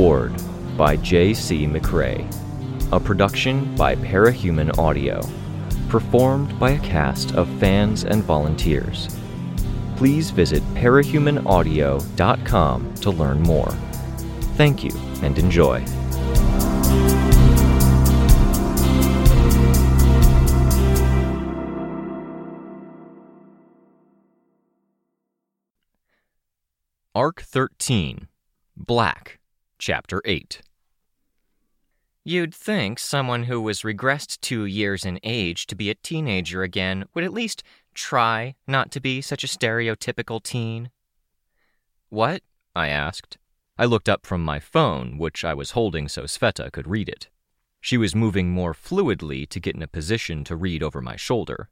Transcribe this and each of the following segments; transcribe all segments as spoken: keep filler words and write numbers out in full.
Ward by J C McRae, a production by Parahuman Audio, performed by a cast of fans and volunteers. Please visit parahuman audio dot com to learn more. Thank you and enjoy. Arc thirteen, Black, Chapter eight. You'd think someone who was regressed two years in age to be a teenager again would at least try not to be such a stereotypical teen. What? I asked. I looked up from my phone, which I was holding so Sveta could read it. She was moving more fluidly to get in a position to read over my shoulder.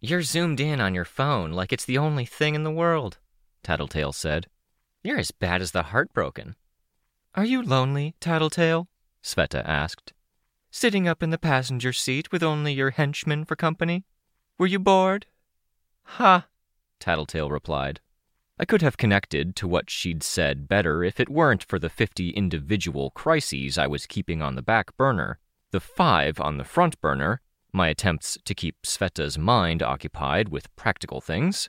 You're zoomed in on your phone like it's the only thing in the world, Tattletale said. You're as bad as the heartbroken. Are you lonely, Tattletale? Sveta asked. Sitting up in the passenger seat with only your henchman for company? Were you bored? Ha, Tattletale replied. I could have connected to what she'd said better if it weren't for the fifty individual crises I was keeping on the back burner, the five on the front burner, my attempts to keep Sveta's mind occupied with practical things.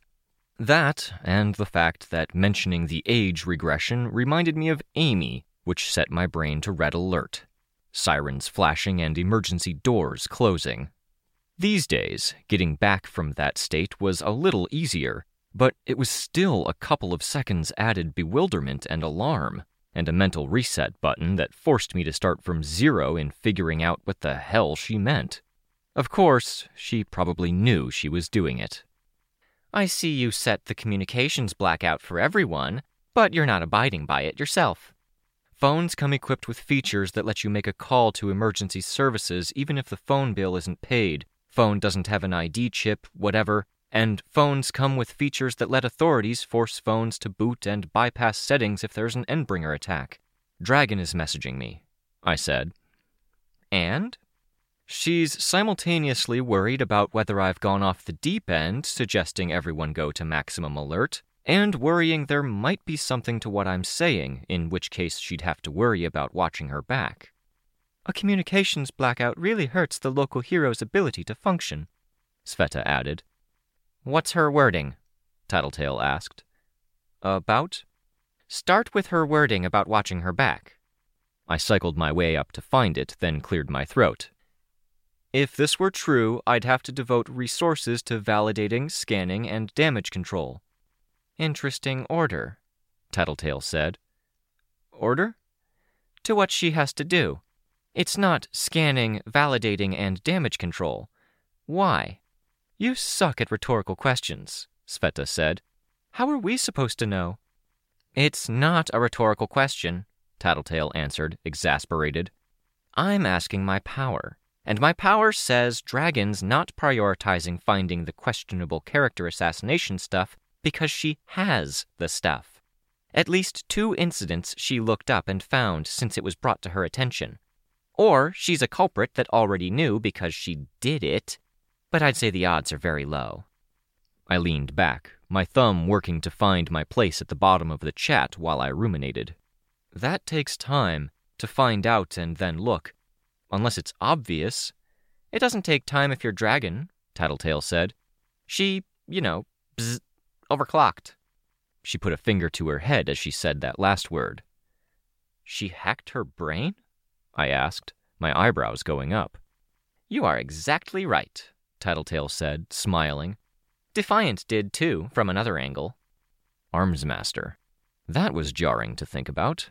That, and the fact that mentioning the age regression reminded me of Amy, which set my brain to red alert. Sirens flashing and emergency doors closing. These days, getting back from that state was a little easier, but it was still a couple of seconds added bewilderment and alarm, and a mental reset button that forced me to start from zero in figuring out what the hell she meant. Of course, she probably knew she was doing it. I see you set the communications blackout for everyone, but you're not abiding by it yourself. Phones come equipped with features that let you make a call to emergency services even if the phone bill isn't paid, phone doesn't have an I D chip, whatever, and phones come with features that let authorities force phones to boot and bypass settings if there's an Endbringer attack. Dragon is messaging me, I said. And? She's simultaneously worried about whether I've gone off the deep end, suggesting everyone go to maximum alert, and worrying there might be something to what I'm saying, in which case she'd have to worry about watching her back. A communications blackout really hurts the local hero's ability to function, Sveta added. What's her wording? Tattletale asked. About? Start with her wording about watching her back. I cycled my way up to find it, then cleared my throat. If this were true, I'd have to devote resources to validating, scanning, and damage control. Interesting order, Tattletale said. Order? To what she has to do. It's not scanning, validating, and damage control. Why? You suck at rhetorical questions, Sveta said. How are we supposed to know? It's not a rhetorical question, Tattletale answered, exasperated. I'm asking my power. And my power says Dragon's not prioritizing finding the questionable character assassination stuff because she has the stuff. At least two incidents she looked up and found since it was brought to her attention. Or she's a culprit that already knew because she did it, but I'd say the odds are very low. I leaned back, my thumb working to find my place at the bottom of the chat while I ruminated. That takes time, to find out and then look. Unless it's obvious. It doesn't take time if you're Dragon, Tattletale said. She, you know, bzz, overclocked. She put a finger to her head as she said that last word. She hacked her brain? I asked, my eyebrows going up. You are exactly right, Tattletale said, smiling. Defiant did too, from another angle. Armsmaster. That was jarring to think about.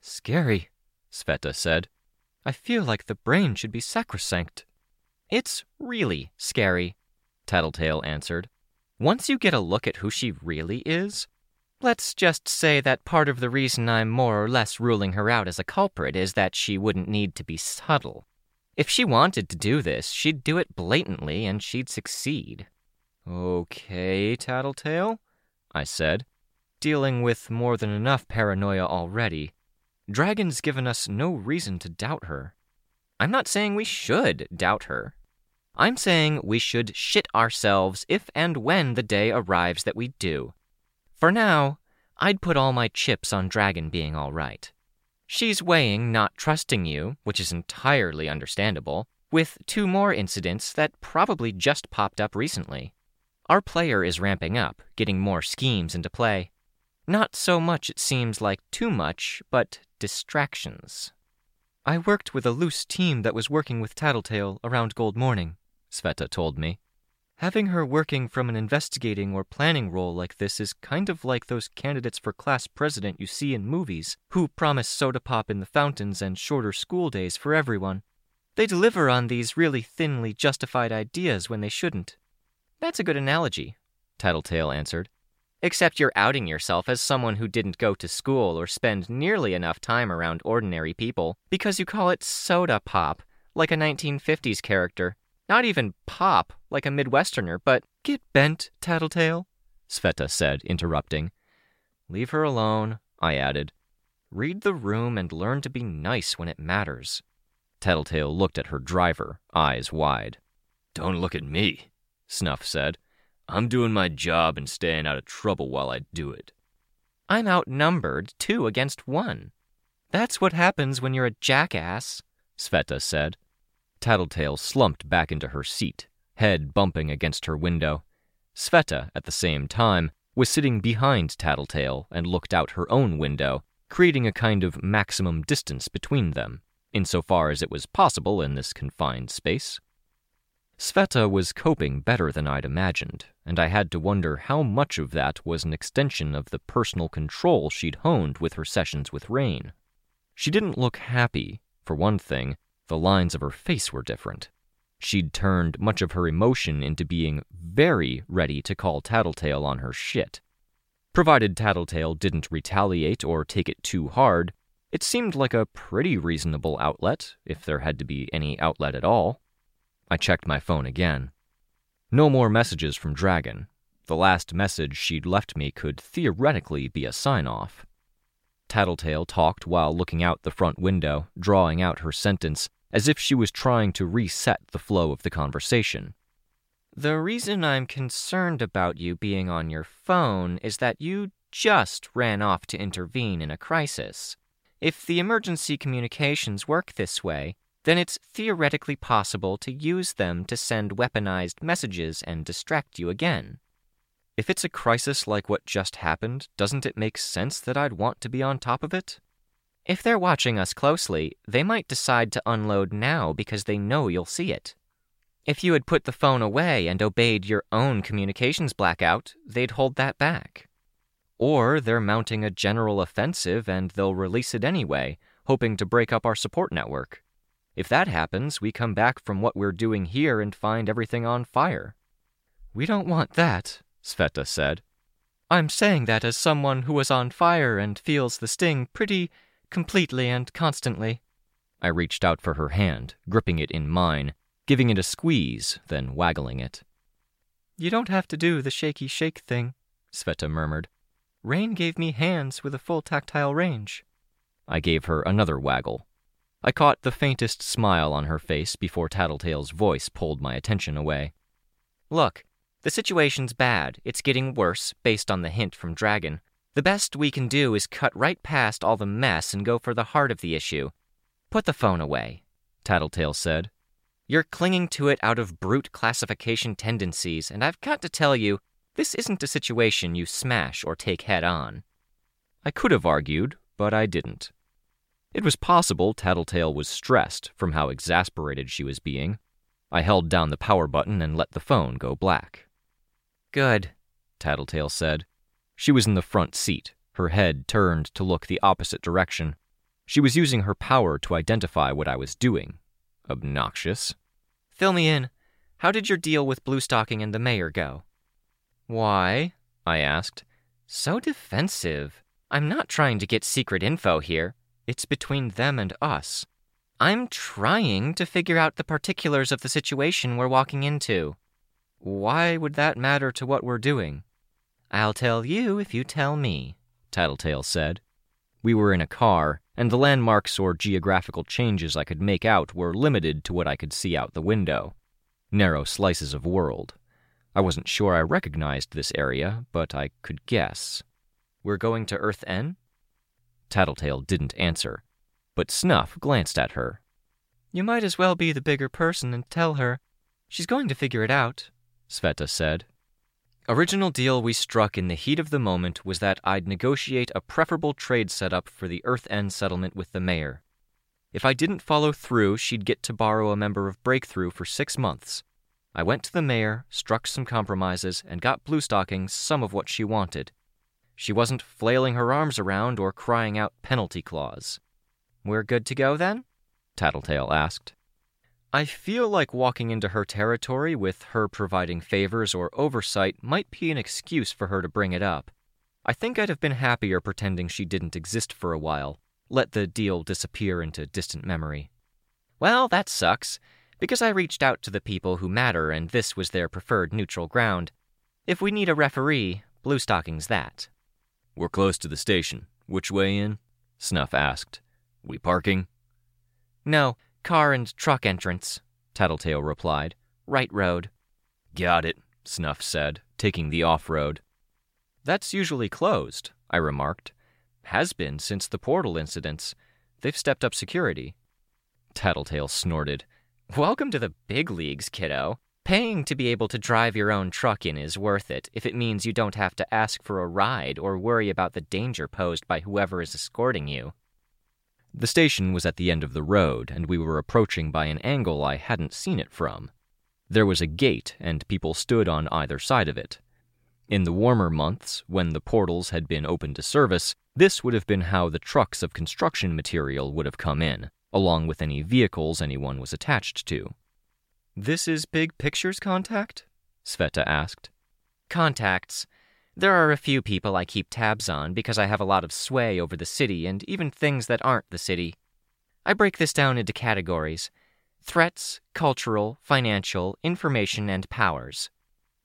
Scary, Sveta said. I feel like the brain should be sacrosanct. It's really scary, Tattletale answered. Once you get a look at who she really is, let's just say that part of the reason I'm more or less ruling her out as a culprit is that she wouldn't need to be subtle. If she wanted to do this, she'd do it blatantly and she'd succeed. Okay, Tattletale, I said, dealing with more than enough paranoia already. Dragon's given us no reason to doubt her. I'm not saying we should doubt her. I'm saying we should shit ourselves if and when the day arrives that we do. For now, I'd put all my chips on Dragon being all right. She's weighing not trusting you, which is entirely understandable, with two more incidents that probably just popped up recently. Our player is ramping up, getting more schemes into play. Not so much, it seems like, too much, but distractions. I worked with a loose team that was working with Tattletale around Gold Morning, Sveta told me. Having her working from an investigating or planning role like this is kind of like those candidates for class president you see in movies who promise soda pop in the fountains and shorter school days for everyone. They deliver on these really thinly justified ideas when they shouldn't. That's a good analogy, Tattletale answered. Except you're outing yourself as someone who didn't go to school or spend nearly enough time around ordinary people because you call it soda pop, like a nineteen fifties character. Not even pop, like a Midwesterner, but get bent, Tattletale, Sveta said, interrupting. Leave her alone, I added. Read the room and learn to be nice when it matters. Tattletale looked at her driver, eyes wide. Don't look at me, Snuff said. I'm doing my job and staying out of trouble while I do it. I'm outnumbered two against one. That's what happens when you're a jackass, Sveta said. Tattletale slumped back into her seat, head bumping against her window. Sveta, at the same time, was sitting behind Tattletale and looked out her own window, creating a kind of maximum distance between them, insofar as it was possible in this confined space. Sveta was coping better than I'd imagined, and I had to wonder how much of that was an extension of the personal control she'd honed with her sessions with Rain. She didn't look happy, for one thing. The lines of her face were different. She'd turned much of her emotion into being very ready to call Tattletale on her shit. Provided Tattletale didn't retaliate or take it too hard, it seemed like a pretty reasonable outlet, if there had to be any outlet at all. I checked my phone again. No more messages from Dragon. The last message she'd left me could theoretically be a sign-off. Tattletale talked while looking out the front window, drawing out her sentence, as if she was trying to reset the flow of the conversation. The reason I'm concerned about you being on your phone is that you just ran off to intervene in a crisis. If the emergency communications work this way, then it's theoretically possible to use them to send weaponized messages and distract you again. If it's a crisis like what just happened, doesn't it make sense that I'd want to be on top of it? If they're watching us closely, they might decide to unload now because they know you'll see it. If you had put the phone away and obeyed your own communications blackout, they'd hold that back. Or they're mounting a general offensive and they'll release it anyway, hoping to break up our support network. If that happens, we come back from what we're doing here and find everything on fire. We don't want that, Sveta said. I'm saying that as someone who was on fire and feels the sting pretty completely and constantly. I reached out for her hand, gripping it in mine, giving it a squeeze, then waggling it. You don't have to do the shaky shake thing, Sveta murmured. Rain gave me hands with a full tactile range. I gave her another waggle. I caught the faintest smile on her face before Tattletale's voice pulled my attention away. Look, the situation's bad. It's getting worse, based on the hint from Dragon. The best we can do is cut right past all the mess and go for the heart of the issue. Put the phone away, Tattletale said. You're clinging to it out of brute classification tendencies, and I've got to tell you, this isn't a situation you smash or take head on. I could have argued, but I didn't. It was possible Tattletale was stressed from how exasperated she was being. I held down the power button and let the phone go black. Good, Tattletale said. She was in the front seat, her head turned to look the opposite direction. She was using her power to identify what I was doing. Obnoxious. Fill me in. How did your deal with Blue Stocking and the mayor go? Why? I asked. So defensive. I'm not trying to get secret info here. It's between them and us. I'm trying to figure out the particulars of the situation we're walking into. Why would that matter to what we're doing? I'll tell you if you tell me, Tattletale said. We were in a car, and the landmarks or geographical changes I could make out were limited to what I could see out the window. Narrow slices of world. I wasn't sure I recognized this area, but I could guess. We're going to Earth N? Tattletale didn't answer, but Snuff glanced at her. You might as well be the bigger person and tell her. She's going to figure it out, Sveta said. Original deal we struck in the heat of the moment was that I'd negotiate a preferable trade setup for the Earth End settlement with the mayor. If I didn't follow through, she'd get to borrow a member of Breakthrough for six months. I went to the mayor, struck some compromises, and got Blue Stocking some of what she wanted. She wasn't flailing her arms around or crying out penalty clause. We're good to go, then? Tattletale asked. I feel like walking into her territory with her providing favors or oversight might be an excuse for her to bring it up. I think I'd have been happier pretending she didn't exist for a while, let the deal disappear into distant memory. Well, that sucks, because I reached out to the people who matter and this was their preferred neutral ground. If we need a referee, Blue Stocking's that. We're close to the station. Which way in? Snuff asked. We parking? No, car and truck entrance, Tattletale replied. Right road. Got it, Snuff said, taking the off-road. That's usually closed, I remarked. Has been since the portal incidents. They've stepped up security. Tattletale snorted. Welcome to the big leagues, kiddo. Paying to be able to drive your own truck in is worth it if it means you don't have to ask for a ride or worry about the danger posed by whoever is escorting you. The station was at the end of the road, and we were approaching by an angle I hadn't seen it from. There was a gate, and people stood on either side of it. In the warmer months, when the portals had been open to service, this would have been how the trucks of construction material would have come in, along with any vehicles anyone was attached to. This is Big Picture's contact? Sveta asked. Contacts. There are a few people I keep tabs on because I have a lot of sway over the city and even things that aren't the city. I break this down into categories. Threats, cultural, financial, information, and powers.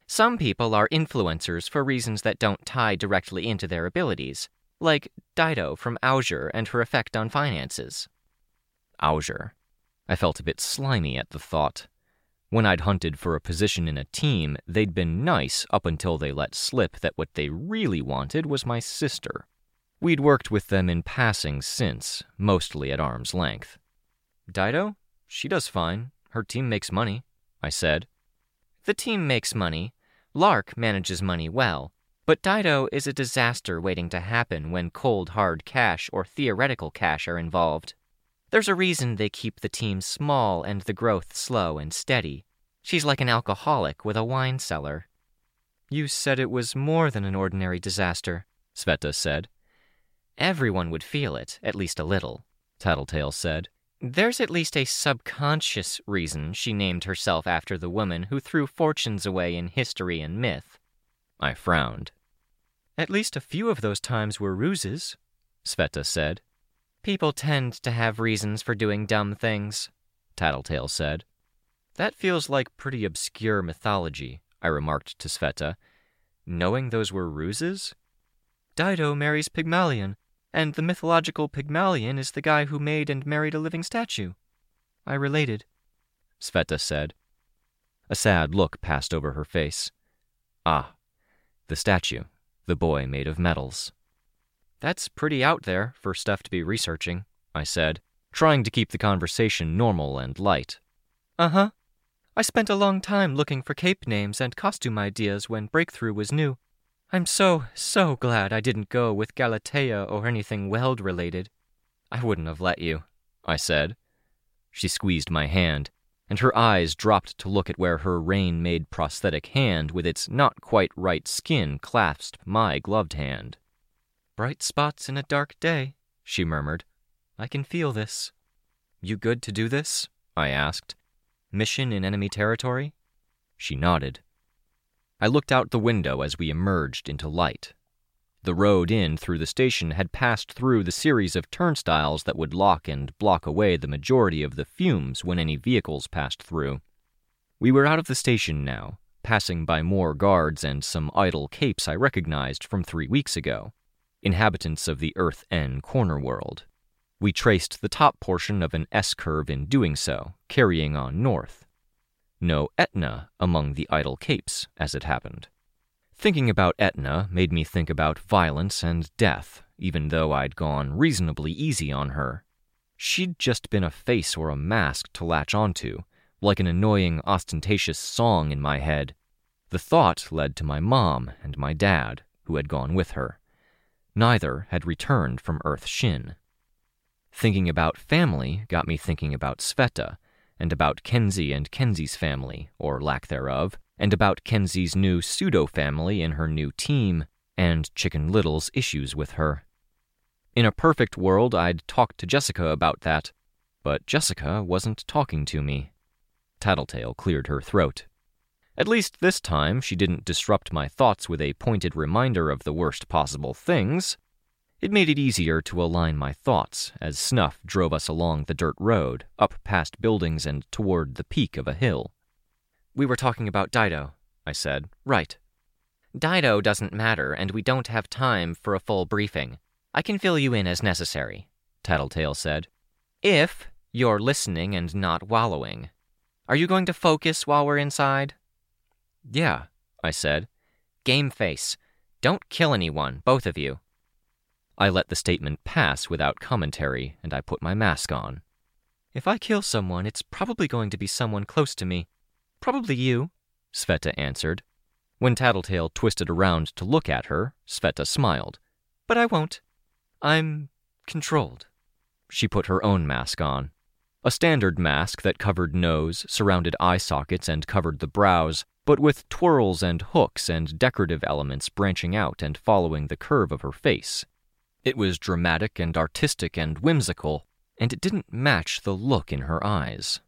Some people are influencers for reasons that don't tie directly into their abilities, like Dido from Auger and her effect on finances. Auger. I felt a bit slimy at the thought. When I'd hunted for a position in a team, they'd been nice up until they let slip that what they really wanted was my sister. We'd worked with them in passing since, mostly at arm's length. Dido? She does fine. Her team makes money, I said. The team makes money. Lark manages money well. But Dido is a disaster waiting to happen when cold, hard cash or theoretical cash are involved. There's a reason they keep the team small and the growth slow and steady. She's like an alcoholic with a wine cellar. You said it was more than an ordinary disaster, Sveta said. Everyone would feel it, at least a little, Tattletale said. There's at least a subconscious reason she named herself after the woman who threw fortunes away in history and myth. I frowned. At least a few of those times were ruses, Sveta said. People tend to have reasons for doing dumb things, Tattletale said. That feels like pretty obscure mythology, I remarked to Sveta. Knowing those were ruses? Dido marries Pygmalion, and the mythological Pygmalion is the guy who made and married a living statue. I related, Sveta said. A sad look passed over her face. Ah, the statue, the boy made of metals. That's pretty out there for stuff to be researching, I said, trying to keep the conversation normal and light. Uh-huh. I spent a long time looking for cape names and costume ideas when Breakthrough was new. I'm so, so glad I didn't go with Galatea or anything Weld-related. I wouldn't have let you, I said. She squeezed my hand, and her eyes dropped to look at where her rain-made prosthetic hand with its not-quite-right skin clasped my gloved hand. Bright spots in a dark day, she murmured. I can feel this. You good to do this? I asked. Mission in enemy territory? She nodded. I looked out the window as we emerged into light. The road in through the station had passed through the series of turnstiles that would lock and block away the majority of the fumes when any vehicles passed through. We were out of the station now, passing by more guards and some idle capes I recognized from three weeks ago. Inhabitants of the Earth N corner world. We traced the top portion of an S-curve in doing so, carrying on north. No Etna among the idle capes, as it happened. Thinking about Etna made me think about violence and death, even though I'd gone reasonably easy on her. She'd just been a face or a mask to latch onto, like an annoying, ostentatious song in my head. The thought led to my mom and my dad, who had gone with her. Neither had returned from Earth Shin. Thinking about family got me thinking about Sveta, and about Kenzie and Kenzie's family, or lack thereof, and about Kenzie's new pseudo-family in her new team, and Chicken Little's issues with her. In a perfect world, I'd talked to Jessica about that, but Jessica wasn't talking to me. Tattletale cleared her throat. At least this time, she didn't disrupt my thoughts with a pointed reminder of the worst possible things. It made it easier to align my thoughts as Snuff drove us along the dirt road, up past buildings and toward the peak of a hill. "We were talking about Dido," I said. "Right." "Dido doesn't matter, and we don't have time for a full briefing. I can fill you in as necessary," Tattletale said. "If you're listening and not wallowing. Are you going to focus while we're inside?" "Yeah," I said. "Game face. Don't kill anyone, both of you." I let the statement pass without commentary, and I put my mask on. "If I kill someone, it's probably going to be someone close to me. Probably you," Sveta answered. When Tattletale twisted around to look at her, Sveta smiled. "But I won't. I'm controlled." She put her own mask on. A standard mask that covered nose, surrounded eye sockets, and covered the brows, but with twirls and hooks and decorative elements branching out and following the curve of her face. It was dramatic and artistic and whimsical, and it didn't match the look in her eyes.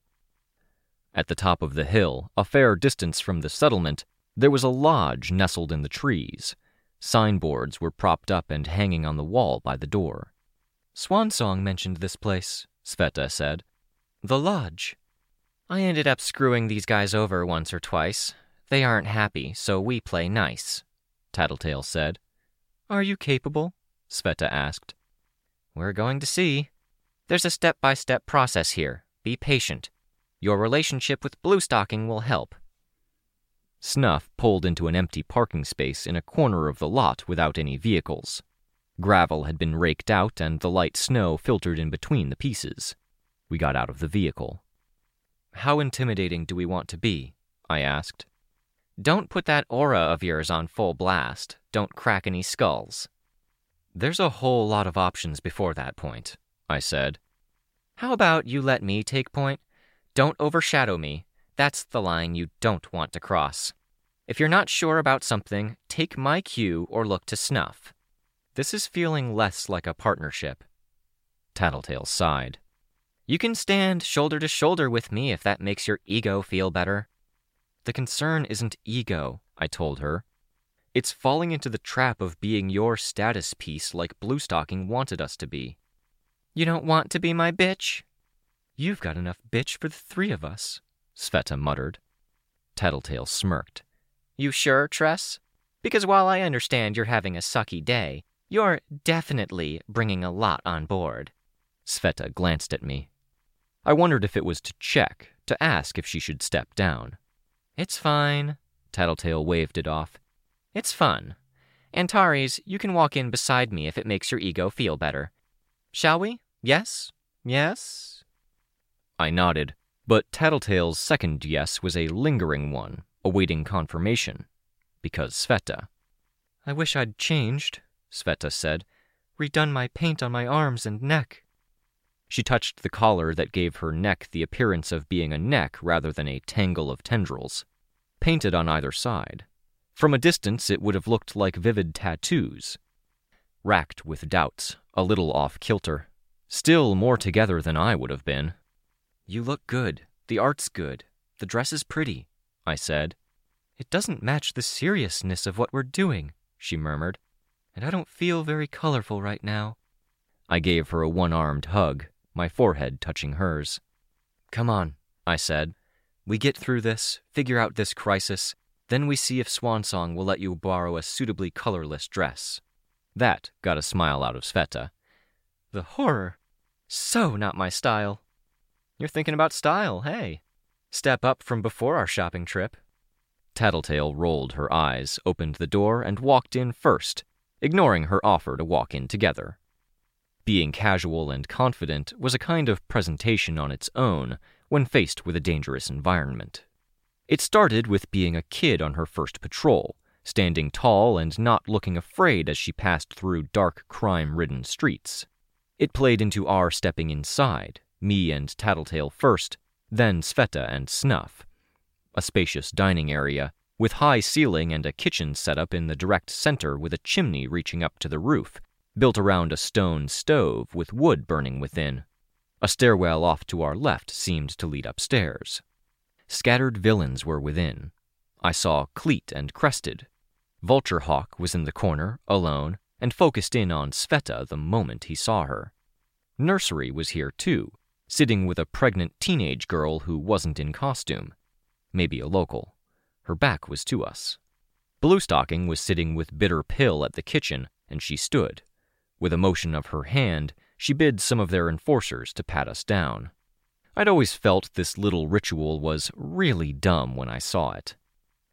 At the top of the hill, a fair distance from the settlement, there was a lodge nestled in the trees. Signboards were propped up and hanging on the wall by the door. "Swan Song mentioned this place," Sveta said. "The lodge. I ended up screwing these guys over once or twice. They aren't happy, so we play nice," Tattletale said. "Are you capable?" Sveta asked. "We're going to see. There's a step-by-step process here. Be patient. Your relationship with Blue Stocking will help." Snuff pulled into an empty parking space in a corner of the lot without any vehicles. Gravel had been raked out and the light snow filtered in between the pieces. We got out of the vehicle. "How intimidating do we want to be?" I asked. "Don't put that aura of yours on full blast. Don't crack any skulls." "There's a whole lot of options before that point," I said. "How about you let me take point? Don't overshadow me. That's the line you don't want to cross. If you're not sure about something, take my cue or look to Snuff. This is feeling less like a partnership." Tattletale sighed. "You can stand shoulder to shoulder with me if that makes your ego feel better." "The concern isn't ego," I told her. "It's falling into the trap of being your status piece like Blue Stocking wanted us to be." "You don't want to be my bitch?" "You've got enough bitch for the three of us," Sveta muttered. Tattletale smirked. "You sure, Tress? Because while I understand you're having a sucky day, you're definitely bringing a lot on board." Sveta glanced at me. I wondered if it was to check, to ask if she should step down. "It's fine," Tattletale waved it off. "It's fun. Antares, you can walk in beside me if it makes your ego feel better. Shall we? Yes? Yes?" I nodded. But Tattletale's second yes was a lingering one, awaiting confirmation, because Sveta. "I wish I'd changed," Sveta said. "Redone my paint on my arms and neck." She touched the collar that gave her neck the appearance of being a neck rather than a tangle of tendrils, painted on either side. From a distance it would have looked like vivid tattoos. Racked with doubts, a little off-kilter, still more together than I would have been. "You look good. The art's good. The dress is pretty," I said. "It doesn't match the seriousness of what we're doing," she murmured, "and I don't feel very colorful right now." I gave her a one-armed hug, my forehead touching hers. "Come on," I said. "We get through this, figure out this crisis, then we see if Swan Song will let you borrow a suitably colorless dress." That got a smile out of Sveta. "The horror! So not my style." "You're thinking about style, hey? Step up from before our shopping trip." Tattletale rolled her eyes, opened the door, and walked in first, ignoring her offer to walk in together. Being casual and confident was a kind of presentation on its own when faced with a dangerous environment. It started with being a kid on her first patrol, standing tall and not looking afraid as she passed through dark, crime-ridden streets. It played into our stepping inside, me and Tattletale first, then Sveta and Snuff. A spacious dining area, with high ceiling and a kitchen set up in the direct center with a chimney reaching up to the roof, built around a stone stove with wood burning within. A stairwell off to our left seemed to lead upstairs. Scattered villains were within. I saw Cleat and Crested. Vulturehawk was in the corner, alone, and focused in on Sveta the moment he saw her. Nursery was here too, sitting with a pregnant teenage girl who wasn't in costume. Maybe a local. Her back was to us. Blue Stocking was sitting with Bitter Pill at the kitchen, and she stood. With a motion of her hand, she bid some of their enforcers to pat us down. I'd always felt this little ritual was really dumb when I saw it.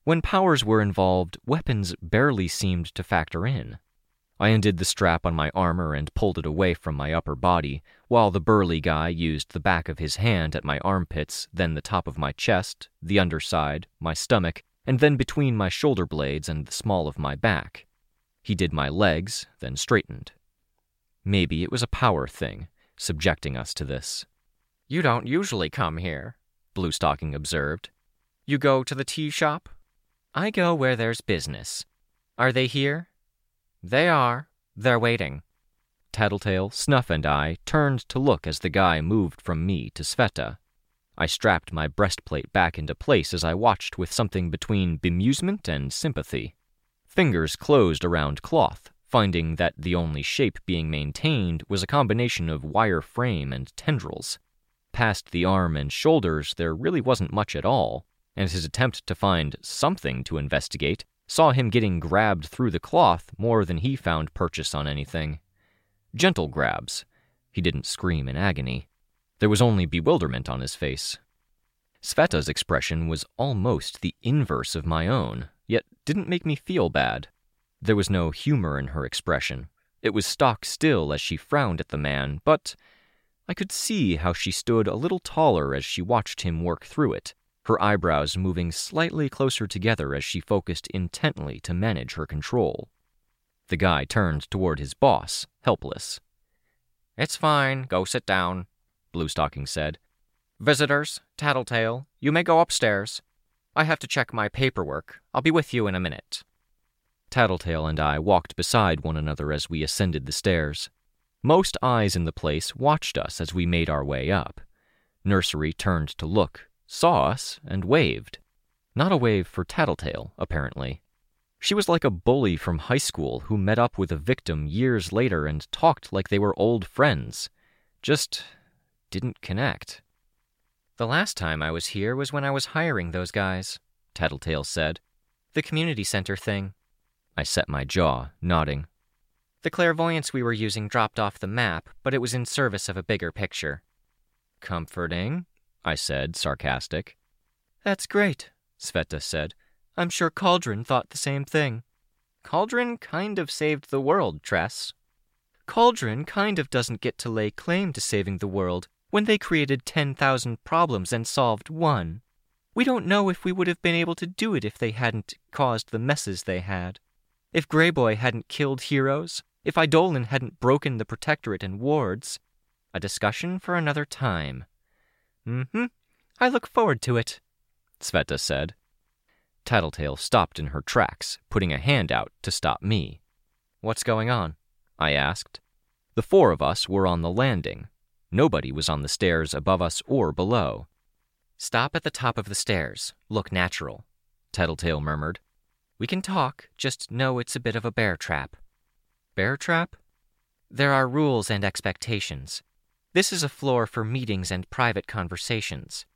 When powers were involved, weapons barely seemed to factor in. I undid the strap on my armor and pulled it away from my upper body, while the burly guy used the back of his hand at my armpits, then the top of my chest, the underside, my stomach, and then between my shoulder blades and the small of my back. He did my legs, then straightened. Maybe it was a power thing, subjecting us to this. "You don't usually come here," Blue Stocking observed. "You go to the tea shop?" "I go where there's business." "Are they here?" "They are. They're waiting." Tattletale, Snuff, and I turned to look as the guy moved from me to Sveta. I strapped my breastplate back into place as I watched with something between bemusement and sympathy. Fingers closed around cloth, finding that the only shape being maintained was a combination of wire frame and tendrils. Past the arm and shoulders, there really wasn't much at all, and his attempt to find something to investigate saw him getting grabbed through the cloth more than he found purchase on anything. Gentle grabs. He didn't scream in agony. There was only bewilderment on his face. Sveta's expression was almost the inverse of my own, yet didn't make me feel bad. There was no humor in her expression. It was stock still as she frowned at the man, but I could see how she stood a little taller as she watched him work through it, her eyebrows moving slightly closer together as she focused intently to manage her control. The guy turned toward his boss, helpless. "It's fine, go sit down," Blue Stocking said. "Visitors, Tattletale, you may go upstairs. I have to check my paperwork. I'll be with you in a minute." Tattletale and I walked beside one another as we ascended the stairs. Most eyes in the place watched us as we made our way up. Nursery turned to look, saw us, and waved. Not a wave for Tattletale, apparently. She was like a bully from high school who met up with a victim years later and talked like they were old friends. Just didn't connect. "The last time I was here was when I was hiring those guys," Tattletale said. "The community center thing." I set my jaw, nodding. "The clairvoyance we were using dropped off the map, but it was in service of a bigger picture." "Comforting," I said, sarcastic. "That's great," Sveta said. "I'm sure Cauldron thought the same thing." "Cauldron kind of saved the world, Tress." "Cauldron kind of doesn't get to lay claim to saving the world when they created ten thousand problems and solved one. We don't know if we would have been able to do it if they hadn't caused the messes they had. If Greyboy hadn't killed heroes, if Eidolon hadn't broken the Protectorate and wards. A discussion for another time." "Mm-hmm. I look forward to it," Sveta said. Tattletale stopped in her tracks, putting a hand out to stop me. "What's going on?" I asked. The four of us were on the landing. Nobody was on the stairs above us or below. "Stop at the top of the stairs. Look natural," Tattletale murmured. "We can talk, just know it's a bit of a bear trap." "Bear trap?" "There are rules and expectations. This is a floor for meetings and private conversations.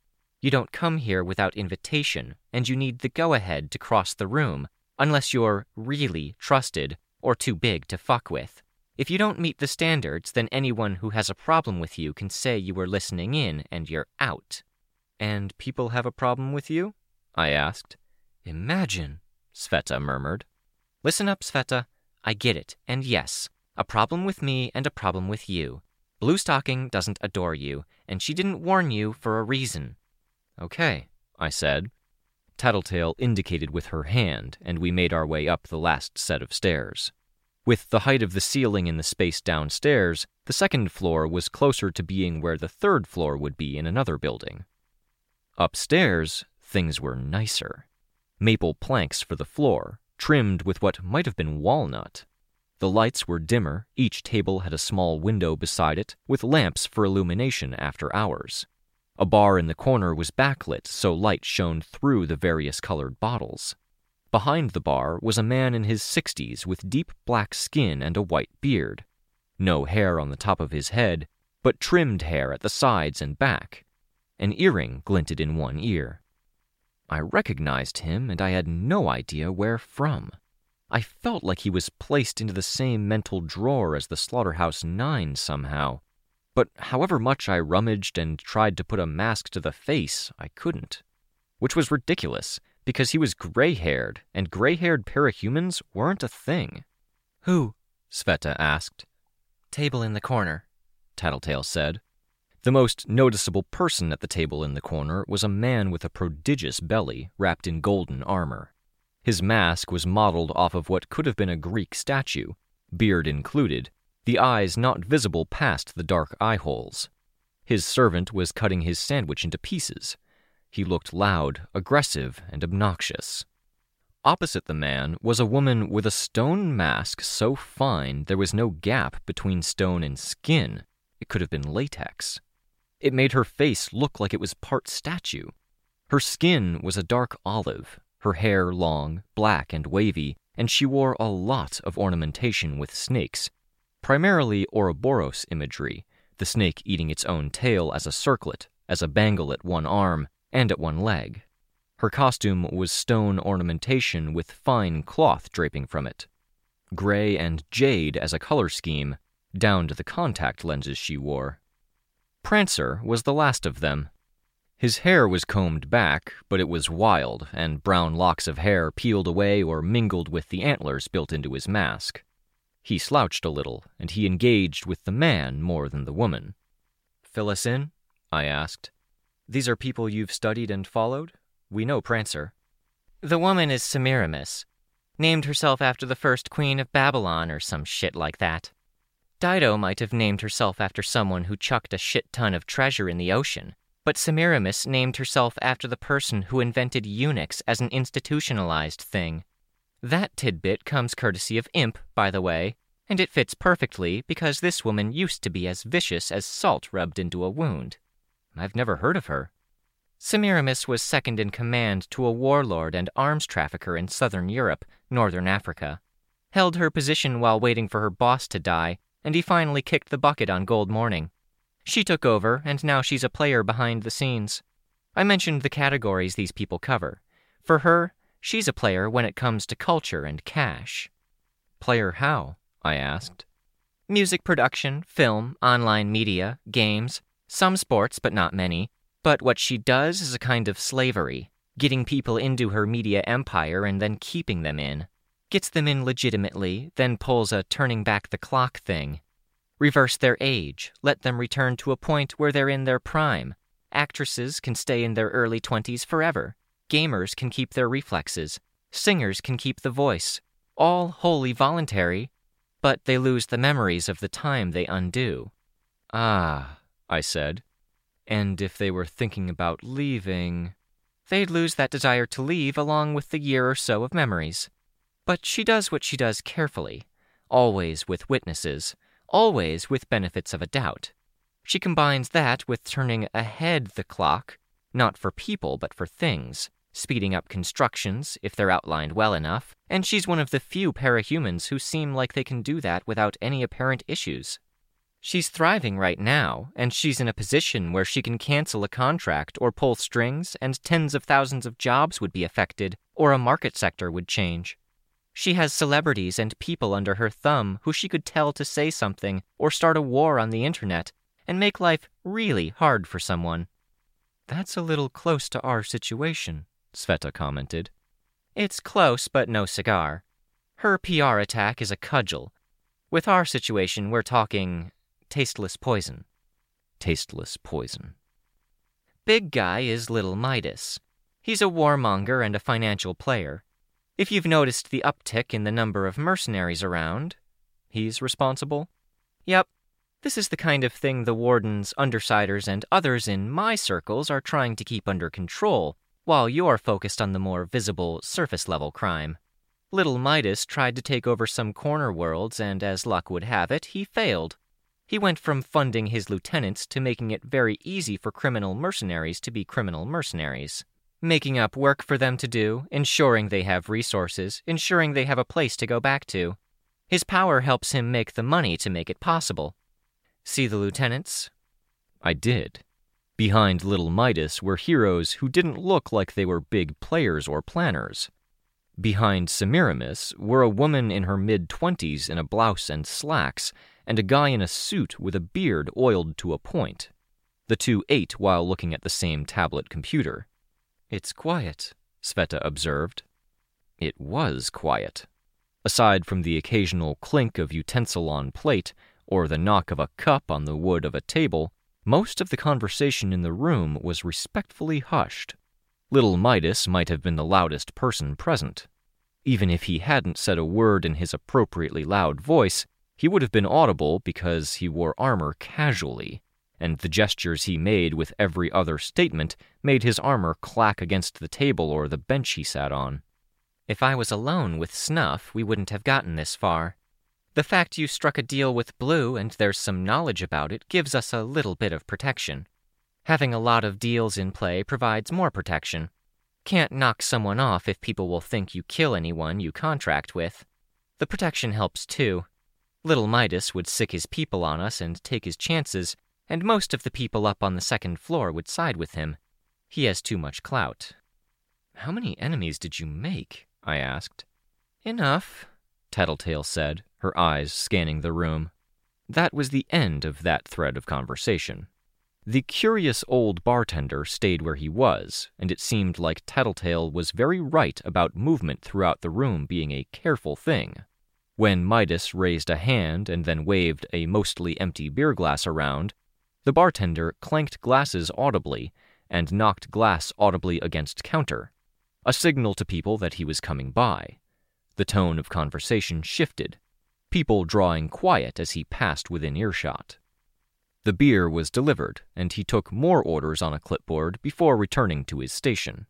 You don't come here without invitation, and you need the go-ahead to cross the room, unless you're really trusted or too big to fuck with. If you don't meet the standards, then anyone who has a problem with you can say you were listening in and you're out." "And people have a problem with you?" I asked. "Imagine," Sveta murmured. "Listen up, Sveta. I get it, and yes, A problem with me and a problem with you. Blue Stocking doesn't adore you, and she didn't warn you for a reason. Okay, I said. Tattletale indicated with her hand, and we made our way up the last set of stairs. With the height of the ceiling in the space downstairs, the second floor was closer to being where the third floor would be in another building. Upstairs, things were nicer. Maple planks for the floor, trimmed with what might have been walnut. The lights were dimmer, each table had a small window beside it, with lamps for illumination after hours. A bar in the corner was backlit, so light shone through the various colored bottles. Behind the bar was a man in his sixties with deep black skin and a white beard. No hair on the top of his head, but trimmed hair at the sides and back. An earring glinted in one ear. I recognized him, and I had no idea where from. I felt like he was placed into the same mental drawer as the Slaughterhouse Nine somehow, but however much I rummaged and tried to put a mask to the face, I couldn't. Which was ridiculous, because he was gray-haired, and gray-haired parahumans weren't a thing. Who? Sveta asked. Table in the corner, Tattletale said. The most noticeable person at the table in the corner was a man with a prodigious belly wrapped in golden armor. His mask was modeled off of what could have been a Greek statue, beard included, the eyes not visible past the dark eye holes. His servant was cutting his sandwich into pieces. He looked loud, aggressive, and obnoxious. Opposite the man was a woman with a stone mask so fine there was no gap between stone and skin. It could have been latex. It made her face look like it was part statue. Her skin was a dark olive. Her hair long, black, and wavy, and she wore a lot of ornamentation with snakes, primarily Ouroboros imagery, the snake eating its own tail as a circlet, as a bangle at one arm, and at one leg. Her costume was stone ornamentation with fine cloth draping from it, gray and jade as a color scheme, down to the contact lenses she wore. Prancer was the last of them. His hair was combed back, but it was wild, and brown locks of hair peeled away or mingled with the antlers built into his mask. He slouched a little, and he engaged with the man more than the woman. "Fill us in?" I asked. "These are people you've studied and followed? We know Prancer." "The woman is Semiramis. Named herself after the first queen of Babylon or some shit like that. Dido might have named herself after someone who chucked a shit-ton of treasure in the ocean. But Semiramis named herself after the person who invented eunuchs as an institutionalized thing. That tidbit comes courtesy of Imp, by the way, and it fits perfectly because this woman used to be as vicious as salt rubbed into a wound. I've never heard of her. Semiramis was second in command to a warlord and arms trafficker in southern Europe, northern Africa. Held her position while waiting for her boss to die, and he finally kicked the bucket on Gold Morning. She took over, and now she's a player behind the scenes. I mentioned the categories these people cover. For her, she's a player when it comes to culture and cash. Player how? I asked. Music production, film, online media, games, some sports but not many. But what she does is a kind of slavery, getting people into her media empire and then keeping them in. Gets them in legitimately, then pulls a turning back the clock thing. Reverse their age, let them return to a point where they're in their prime. Actresses can stay in their early twenties forever. Gamers can keep their reflexes. Singers can keep the voice. All wholly voluntary, but they lose the memories of the time they undo. Ah, I said. And if they were thinking about leaving, they'd lose that desire to leave along with the year or so of memories. But she does what she does carefully, always with witnesses. Always with benefits of a doubt. She combines that with turning ahead the clock, not for people but for things, speeding up constructions if they're outlined well enough, and she's one of the few parahumans who seem like they can do that without any apparent issues. She's thriving right now, and she's in a position where she can cancel a contract or pull strings and tens of thousands of jobs would be affected or a market sector would change. She has celebrities and people under her thumb who she could tell to say something or start a war on the internet and make life really hard for someone. That's a little close to our situation, Sveta commented. It's close, but no cigar. Her P R attack is a cudgel. With our situation, we're talking tasteless poison. Tasteless poison. Big guy is Little Midas. He's a warmonger and a financial player. If you've noticed the uptick in the number of mercenaries around, he's responsible. Yep, this is the kind of thing the wardens, undersiders, and others in my circles are trying to keep under control, while you're focused on the more visible, surface-level crime. Little Midas tried to take over some corner worlds, and as luck would have it, he failed. He went from funding his lieutenants to making it very easy for criminal mercenaries to be criminal mercenaries. Making up work for them to do, ensuring they have resources, ensuring they have a place to go back to. His power helps him make the money to make it possible. See the lieutenants? I did. Behind Little Midas were heroes who didn't look like they were big players or planners. Behind Semiramis were a woman in her mid-twenties in a blouse and slacks, and a guy in a suit with a beard oiled to a point. The two ate while looking at the same tablet computer. It's quiet, Sveta observed. It was quiet. Aside from the occasional clink of utensil on plate, or the knock of a cup on the wood of a table, most of the conversation in the room was respectfully hushed. Little Midas might have been the loudest person present. Even if he hadn't said a word in his appropriately loud voice, he would have been audible because he wore armor casually, and the gestures he made with every other statement made his armor clack against the table or the bench he sat on. If I was alone with Snuff, we wouldn't have gotten this far. The fact you struck a deal with Blue and there's some knowledge about it gives us a little bit of protection. Having a lot of deals in play provides more protection. Can't knock someone off if people will think you kill anyone you contract with. The protection helps too. Little Midas would sick his people on us and take his chances, and most of the people up on the second floor would side with him. He has too much clout. How many enemies did you make? I asked. Enough, Tattletale said, her eyes scanning the room. That was the end of that thread of conversation. The curious old bartender stayed where he was, and it seemed like Tattletale was very right about movement throughout the room being a careful thing. When Midas raised a hand and then waved a mostly empty beer glass around, the bartender clanked glasses audibly and knocked glass audibly against counter, a signal to people that he was coming by. The tone of conversation shifted, people drawing quiet as he passed within earshot. The beer was delivered, and he took more orders on a clipboard before returning to his station.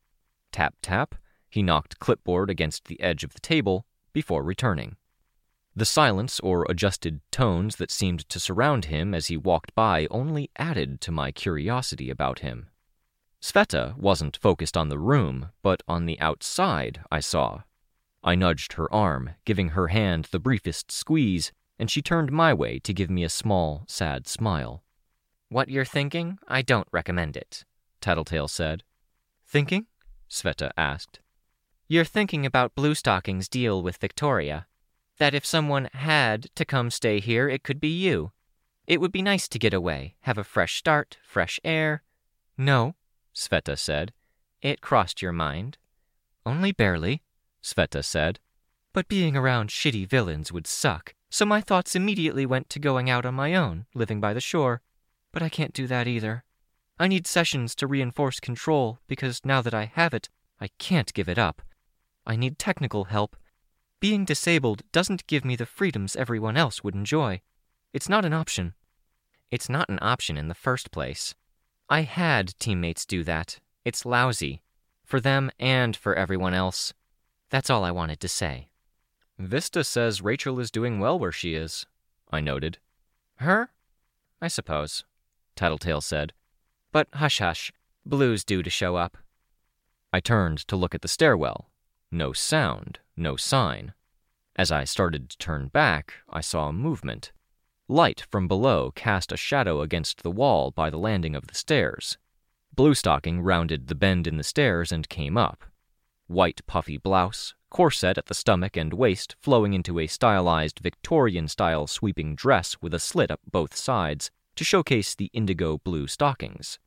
Tap, tap, he knocked clipboard against the edge of the table before returning. The silence or adjusted tones that seemed to surround him as he walked by only added to my curiosity about him. Sveta wasn't focused on the room, but on the outside, I saw. I nudged her arm, giving her hand the briefest squeeze, and she turned my way to give me a small, sad smile. What you're thinking, I don't recommend it, Tattletale said. Thinking? Sveta asked. You're thinking about Blue Stocking's deal with Victoria. That if someone had to come stay here, it could be you. It would be nice to get away, have a fresh start, fresh air. No, Sveta said. It crossed your mind. Only barely, Sveta said. But being around shitty villains would suck, so my thoughts immediately went to going out on my own, living by the shore. But I can't do that either. I need sessions to reinforce control, because now that I have it, I can't give it up. I need technical help. Being disabled doesn't give me the freedoms everyone else would enjoy. It's not an option. It's not an option in the first place. I had teammates do that. It's lousy. For them and for everyone else. That's all I wanted to say. Vista says Rachel is doing well where she is, I noted. Her? I suppose, Tattletale said. But hush hush, Blue's due to show up. I turned to look at the stairwell. No sound. No sign. As I started to turn back, I saw movement. Light from below cast a shadow against the wall by the landing of the stairs. Bluestocking rounded the bend in the stairs and came up. White puffy blouse, corset at the stomach and waist flowing into a stylized Victorian-style sweeping dress with a slit up both sides to showcase the indigo blue stockings.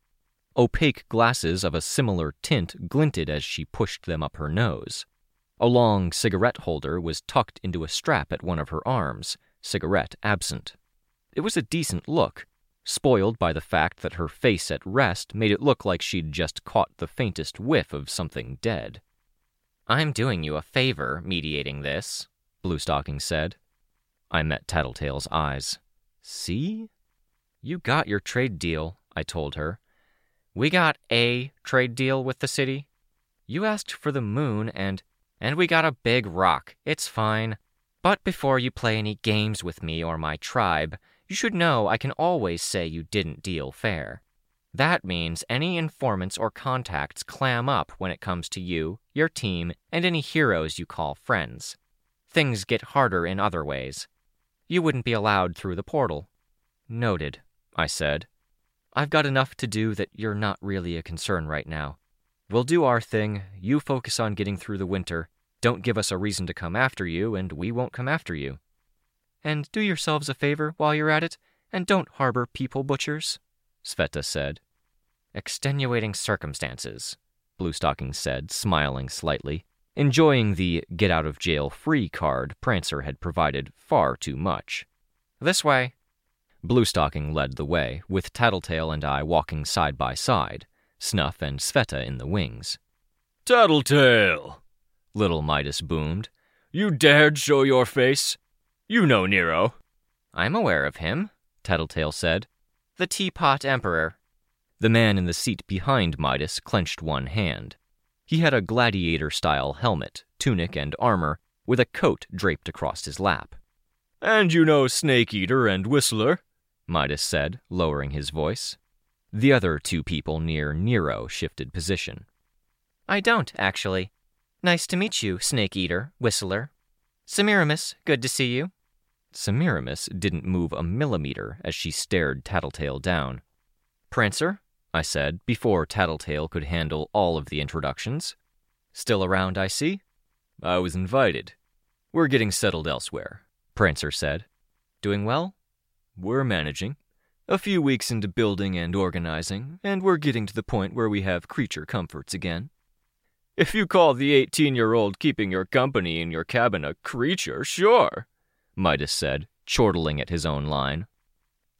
Opaque glasses of a similar tint glinted as she pushed them up her nose. A long cigarette holder was tucked into a strap at one of her arms, cigarette absent. It was a decent look, spoiled by the fact that her face at rest made it look like she'd just caught the faintest whiff of something dead. "I'm doing you a favor mediating this," Blue Stocking said. I met Tattletale's eyes. "See? You got your trade deal," I told her. "We got a trade deal with the city. You asked for the moon and... and we got a big rock. It's fine. But before you play any games with me or my tribe, you should know I can always say you didn't deal fair. That means any informants or contacts clam up when it comes to you, your team, and any heroes you call friends. Things get harder in other ways. You wouldn't be allowed through the portal." "Noted," I said. "I've got enough to do that you're not really a concern right now. We'll do our thing, you focus on getting through the winter, don't give us a reason to come after you, and we won't come after you. And do yourselves a favor while you're at it, and don't harbor people butchers," Sveta said. "Extenuating circumstances," Blue Stocking said, smiling slightly, enjoying the get-out-of-jail-free card Prancer had provided far too much. "This way." Blue Stocking led the way, with Tattletale and I walking side by side, Snuff and Sveta in the wings. "Tattletale!" Little Midas boomed. "You dared show your face? You know Nero." "I'm aware of him," Tattletale said. "The Teapot Emperor." The man in the seat behind Midas clenched one hand. He had a gladiator-style helmet, tunic and armor, with a coat draped across his lap. "And you know Snake-Eater and Whistler," Midas said, lowering his voice. The other two people near Nero shifted position. "I don't, actually. Nice to meet you, Snake-Eater, Whistler. Semiramis, good to see you." Semiramis didn't move a millimeter as she stared Tattletale down. "Prancer?" I said, before Tattletale could handle all of the introductions. "Still around, I see." "I was invited. We're getting settled elsewhere," Prancer said. "Doing well?" "We're managing. A few weeks into building and organizing, and we're getting to the point where we have creature comforts again." "If you call the eighteen-year-old keeping your company in your cabin a creature, sure," Midas said, chortling at his own line.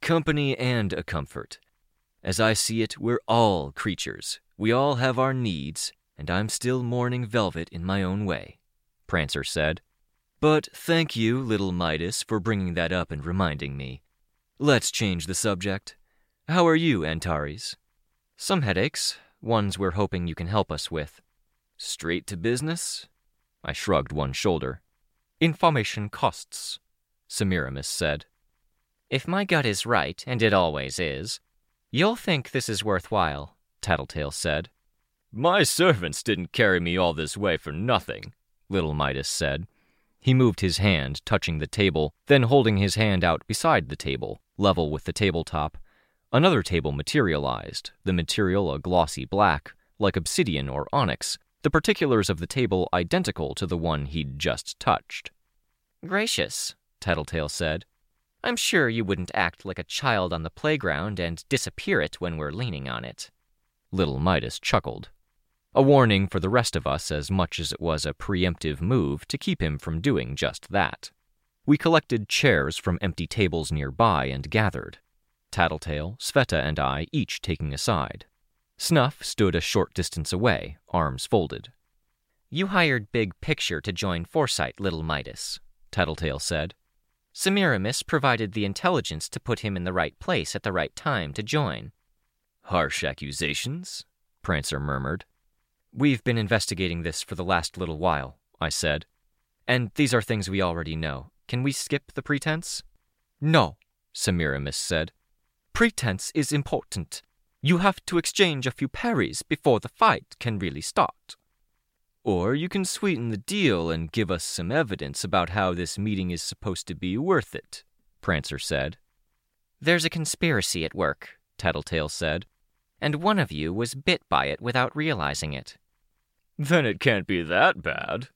"Company and a comfort. As I see it, we're all creatures. We all have our needs, and I'm still mourning Velvet in my own way," Prancer said. "But thank you, Little Midas, for bringing that up and reminding me. Let's change the subject. How are you, Antares?" "Some headaches, ones we're hoping you can help us with." "Straight to business?" I shrugged one shoulder. "Information costs," Semiramis said. "If my gut is right, and it always is, you'll think this is worthwhile," Tattletale said. "My servants didn't carry me all this way for nothing," Little Midas said. He moved his hand, touching the table, then holding his hand out beside the table, level with the tabletop. Another table materialized, the material a glossy black, like obsidian or onyx, the particulars of the table identical to the one he'd just touched. "Gracious," Tattletale said. "I'm sure you wouldn't act like a child on the playground and disappear it when we're leaning on it." Little Midas chuckled. A warning for the rest of us as much as it was a preemptive move to keep him from doing just that. We collected chairs from empty tables nearby and gathered, Tattletale, Sveta, and I each taking a side. Snuff stood a short distance away, arms folded. "You hired Big Picture to join Foresight, Little Midas," Tattletale said. "Semiramis provided the intelligence to put him in the right place at the right time to join." "Harsh accusations?" Prancer murmured. "We've been investigating this for the last little while," I said. "And these are things we already know. Can we skip the pretense?" "No," Semiramis said. "Pretense is important. You have to exchange a few parries before the fight can really start." "Or you can sweeten the deal and give us some evidence about how this meeting is supposed to be worth it," Prancer said. "There's a conspiracy at work," Tattletale said, "and one of you was bit by it without realizing it." "Then it can't be that bad,"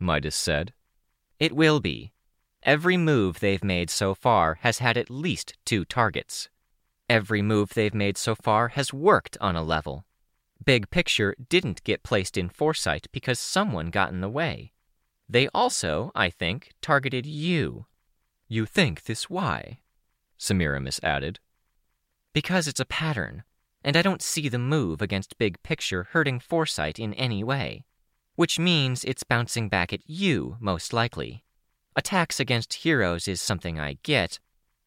Midas said. "It will be. Every move they've made so far has had at least two targets. Every move they've made so far has worked on a level. Big Picture didn't get placed in Foresight because someone got in the way. They also, I think, targeted you. You think this why? Semiramis added. Because it's a pattern, and I don't see the move against Big Picture hurting Foresight in any way. Which means it's bouncing back at you, most likely. Attacks against heroes is something I get,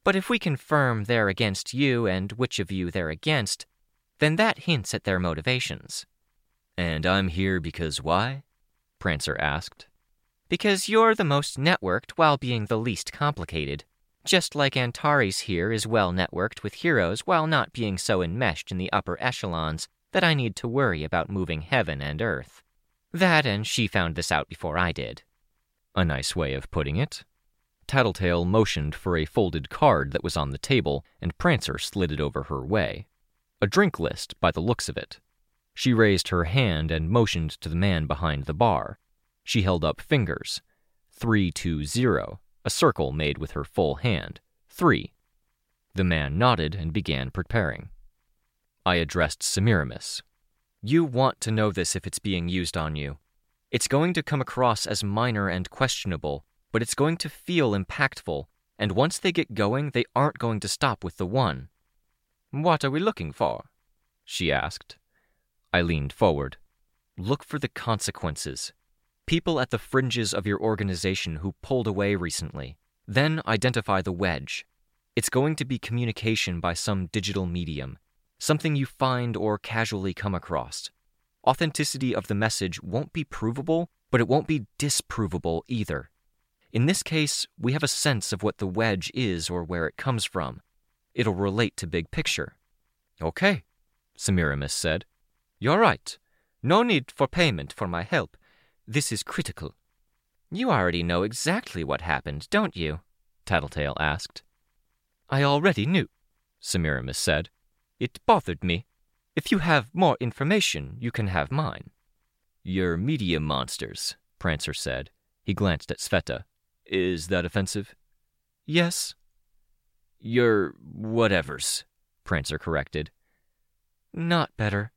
but if we confirm they're against you and which of you they're against, then that hints at their motivations. And I'm here because why? Prancer asked. Because you're the most networked while being the least complicated, just like Antares here is well networked with heroes while not being so enmeshed in the upper echelons that I need to worry about moving heaven and earth. That and she found this out before I did. A nice way of putting it. Tattletale motioned for a folded card that was on the table, and Prancer slid it over her way. A drink list, by the looks of it. She raised her hand and motioned to the man behind the bar. She held up fingers. Three, two, zero. A circle made with her full hand. Three. The man nodded and began preparing. I addressed Semiramis. You want to know this if it's being used on you. It's going to come across as minor and questionable, but it's going to feel impactful, and once they get going, they aren't going to stop with the one. What are we looking for? She asked. I leaned forward. Look for the consequences. People at the fringes of your organization who pulled away recently. Then identify the wedge. It's going to be communication by some digital medium, something you find or casually come across. Authenticity of the message won't be provable, but it won't be disprovable either. In this case, we have a sense of what the wedge is or where it comes from. It'll relate to Big Picture. Okay, Semiramis said. You're right. No need for payment for my help. This is critical. You already know exactly what happened, don't you? Tattletale asked. I already knew, Semiramis said. It bothered me. If you have more information, you can have mine. You're media monsters, Prancer said. He glanced at Sveta. Is that offensive? Yes. You're whatevers, Prancer corrected. Not better.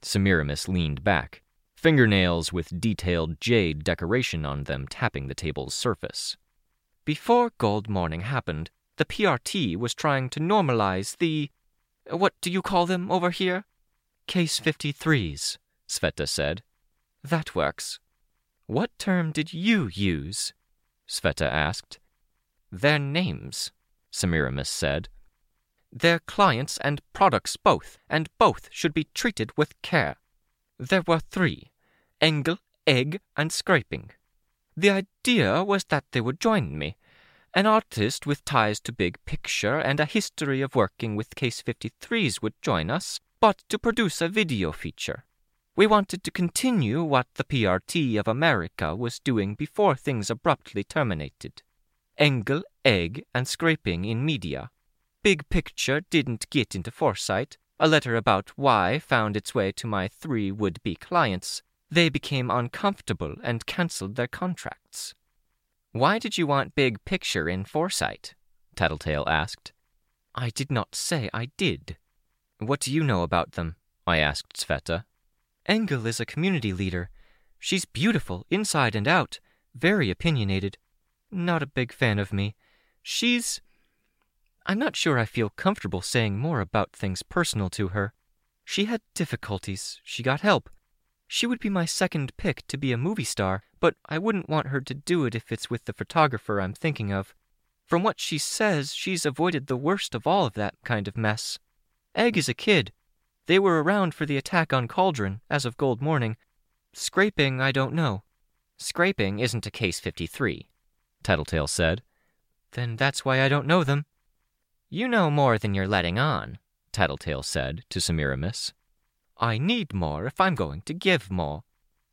Semiramis leaned back. Fingernails with detailed jade decoration on them tapping the table's surface. Before Gold Morning happened, the P R T was trying to normalize the... what do you call them over here? Case fifty-threes, Sveta said. That works. What term did you use? Sveta asked. Their names, Semiramis said. Their clients and products both, and both should be treated with care. There were three. Engel, Egg, and Scraping. The idea was that they would join me, an artist with ties to Big Picture and a history of working with Case fifty-threes would join us, but to produce a video feature. We wanted to continue what the P R T of America was doing before things abruptly terminated. Engel, Egg, and Scraping in media. Big Picture didn't get into Foresight. A letter about why found its way to my three would-be clients. They became uncomfortable and cancelled their contracts. Why did you want Big Picture in Foresight? Tattletale asked. I did not say I did. What do you know about them? I asked Sveta. Engel is a community leader. She's beautiful, inside and out, very opinionated. Not a big fan of me. She's... I'm not sure I feel comfortable saying more about things personal to her. She had difficulties. She got help. She would be my second pick to be a movie star, but I wouldn't want her to do it if it's with the photographer I'm thinking of. From what she says, she's avoided the worst of all of that kind of mess. Egg is a kid. They were around for the attack on Cauldron, as of Gold Morning. Scraping, I don't know. Scraping isn't a Case fifty-three, Tattletale said. Then that's why I don't know them. You know more than you're letting on, Tattletale said to Semiramis. I need more if I'm going to give more.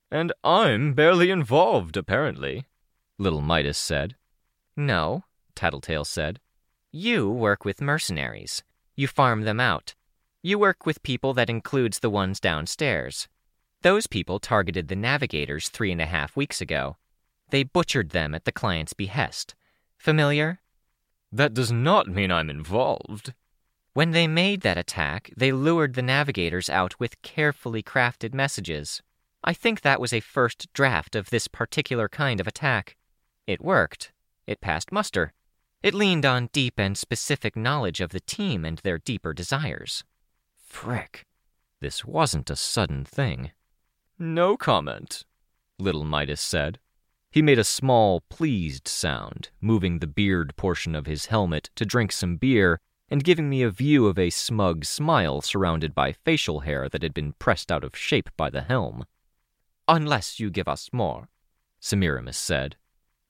And I'm barely involved, apparently, Little Midas said. No, Tattletale said. You work with mercenaries. You farm them out. You work with people that includes the ones downstairs. Those people targeted the navigators three and a half weeks ago. They butchered them at the client's behest. Familiar? That does not mean I'm involved. When they made that attack, they lured the navigators out with carefully crafted messages. I think that was a first draft of this particular kind of attack. It worked. It passed muster. It leaned on deep and specific knowledge of the team and their deeper desires. Frick. This wasn't a sudden thing. No comment, Little Midas said. He made a small, pleased sound, moving the beard portion of his helmet to drink some beer and giving me a view of a smug smile surrounded by facial hair that had been pressed out of shape by the helm. Unless you give us more, Semiramis said.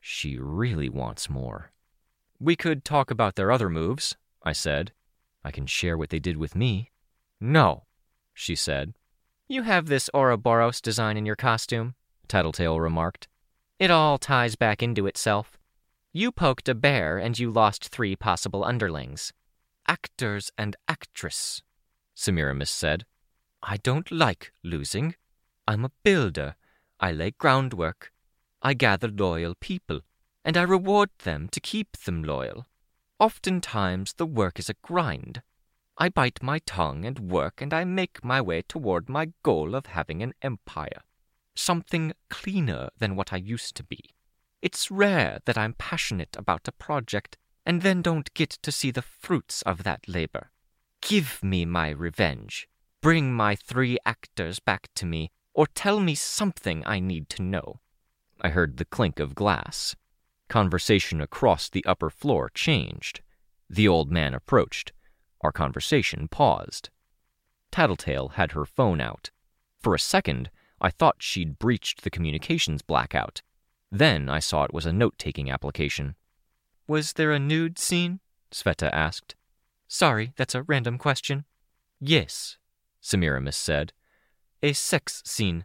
She really wants more. We could talk about their other moves, I said. I can share what they did with me. No, she said. You have this Ouroboros design in your costume, Tattletale remarked. It all ties back into itself. You poked a bear and you lost three possible underlings. Actors and actress, Semiramis said. I don't like losing. I'm a builder. I lay groundwork. I gather loyal people, and I reward them to keep them loyal. Oftentimes the work is a grind. I bite my tongue and work, and I make my way toward my goal of having an empire. Something cleaner than what I used to be. It's rare that I'm passionate about a project and then don't get to see the fruits of that labor. Give me my revenge. Bring my three actors back to me, or tell me something I need to know. I heard the clink of glass. Conversation across the upper floor changed. The old man approached. Our conversation paused. Tattletale had her phone out. For a second, I thought she'd breached the communications blackout. Then I saw it was a note-taking application. Was there a nude scene? Sveta asked. Sorry, that's a random question. Yes, Semiramis said. A sex scene.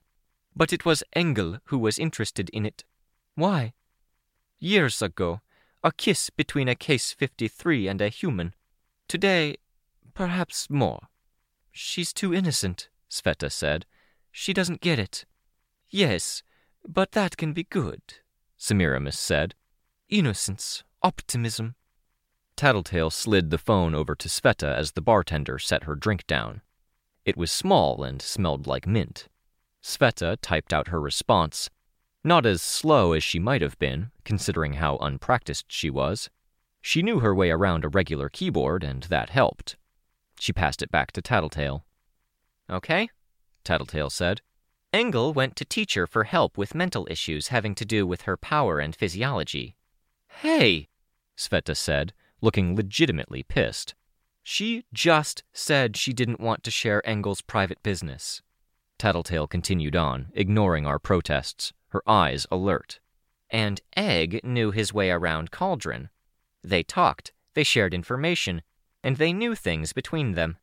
But it was Engel who was interested in it. Why? Years ago, a kiss between a case fifty-three and a human. Today, perhaps more. She's too innocent, Sveta said. She doesn't get it. Yes, but that can be good, Semiramis said. Innocence, optimism. Tattletale slid the phone over to Sveta as the bartender set her drink down. It was small and smelled like mint. Sveta typed out her response, not as slow as she might have been, considering how unpracticed she was. She knew her way around a regular keyboard, and that helped. She passed it back to Tattletale. Okay, Tattletale said. Engel went to Teacher for help with mental issues having to do with her power and physiology. Hey, Sveta said, looking legitimately pissed. She just said she didn't want to share Engel's private business. Tattletale continued on, ignoring our protests, her eyes alert. And Egg knew his way around Cauldron. They talked, they shared information, and they knew things between them.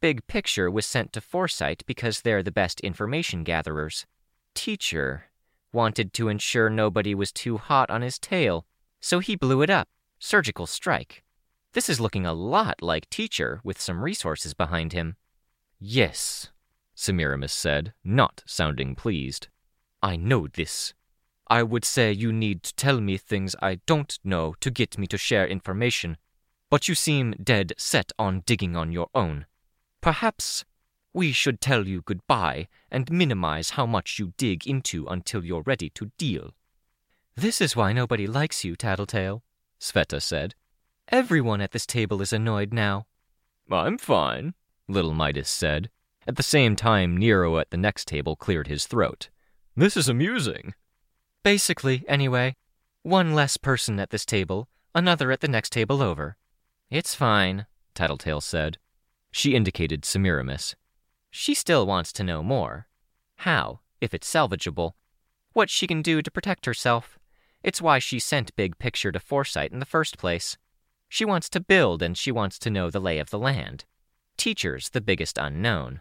Big Picture was sent to Foresight because they're the best information gatherers. Teacher wanted to ensure nobody was too hot on his tail, so he blew it up. Surgical strike. This is looking a lot like Teacher with some resources behind him. Yes, Semiramis said, not sounding pleased. I know this. I would say you need to tell me things I don't know to get me to share information, but you seem dead set on digging on your own. Perhaps we should tell you goodbye and minimize how much you dig into until you're ready to deal. This is why nobody likes you, Tattletale, Sveta said. Everyone at this table is annoyed now. I'm fine, Little Midas said. At the same time, Nero at the next table cleared his throat. This is amusing. Basically, anyway. One less person at this table, another at the next table over. It's fine, Tattletale said. She indicated Semiramis. She still wants to know more. How, if it's salvageable, what she can do to protect herself. It's why she sent Big Picture to Foresight in the first place. She wants to build and she wants to know the lay of the land. Teacher's the biggest unknown.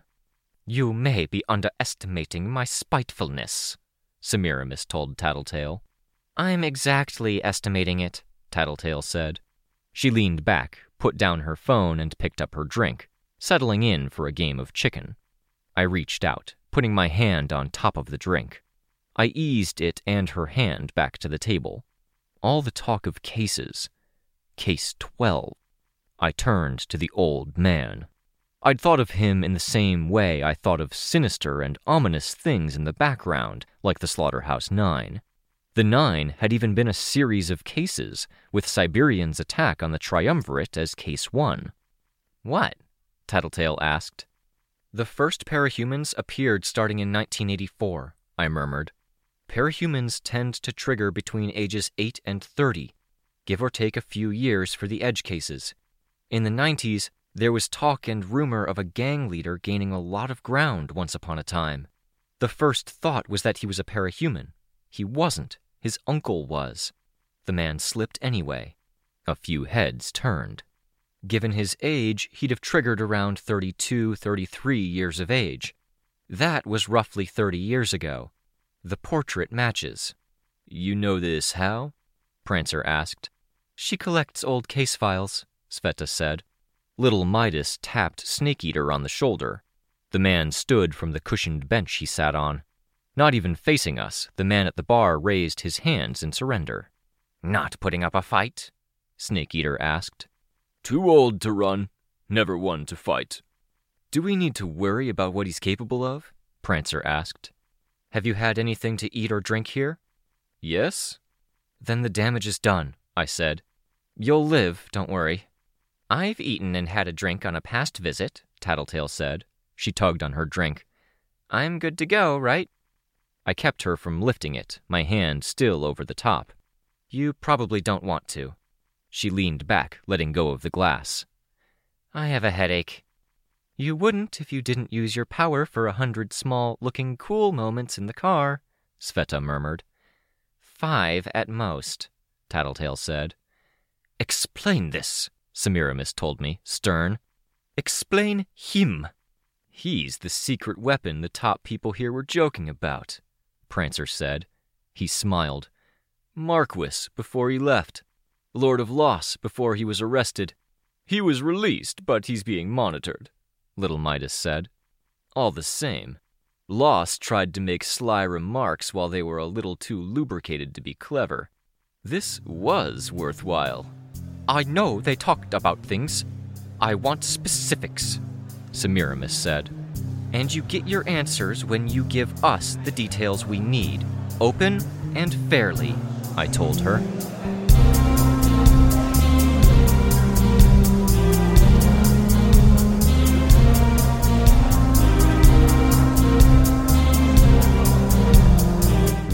You may be underestimating my spitefulness, Semiramis told Tattletale. I'm exactly estimating it, Tattletale said. She leaned back, put down her phone, and picked up her drink, settling in for a game of chicken. I reached out, putting my hand on top of the drink. I eased it and her hand back to the table. All the talk of cases. Case twelve. I turned to the old man. I'd thought of him in the same way I thought of sinister and ominous things in the background, like the Slaughterhouse Nine. The Nine had even been a series of cases, with Siberian's attack on the Triumvirate as case one. What? Tattletale asked. The first parahumans appeared starting in nineteen eighty-four, I murmured. Parahumans tend to trigger between ages eight and thirty, give or take a few years for the edge cases. In the nineties, there was talk and rumor of a gang leader gaining a lot of ground once upon a time. The first thought was that he was a parahuman. He wasn't. His uncle was. The man slipped anyway. A few heads turned. Given his age, he'd have triggered around thirty-two, thirty-three years of age. That was roughly thirty years ago. The portrait matches. You know this how? Prancer asked. She collects old case files, Sveta said. Little Midas tapped Snake-Eater on the shoulder. The man stood from the cushioned bench he sat on. Not even facing us, the man at the bar raised his hands in surrender. Not putting up a fight? Snake-Eater asked. Too old to run, never one to fight. Do we need to worry about what he's capable of? Prancer asked. Have you had anything to eat or drink here? Yes. Then the damage is done, I said. You'll live, don't worry. I've eaten and had a drink on a past visit, Tattletale said. She tugged on her drink. I'm good to go, right? I kept her from lifting it, my hand still over the top. You probably don't want to. She leaned back, letting go of the glass. I have a headache. You wouldn't if you didn't use your power for a hundred small looking cool moments in the car, Sveta murmured. Five at most, Tattletale said. Explain this, Semiramis told me, stern. Explain him. He's the secret weapon the top people here were joking about, Prancer said. He smiled. Marquis before he left. Lord of Loss before he was arrested. He was released, but he's being monitored, Little Midas said. All the same, Loss tried to make sly remarks while they were a little too lubricated to be clever. This was worthwhile. I know they talked about things. I want specifics, Semiramis said. And you get your answers when you give us the details we need, open and fairly, I told her.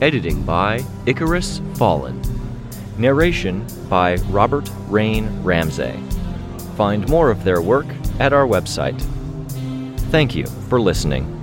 Editing by Icarus Fallen. Narration by Robert Rain Ramsay. Find more of their work at our website. Thank you for listening.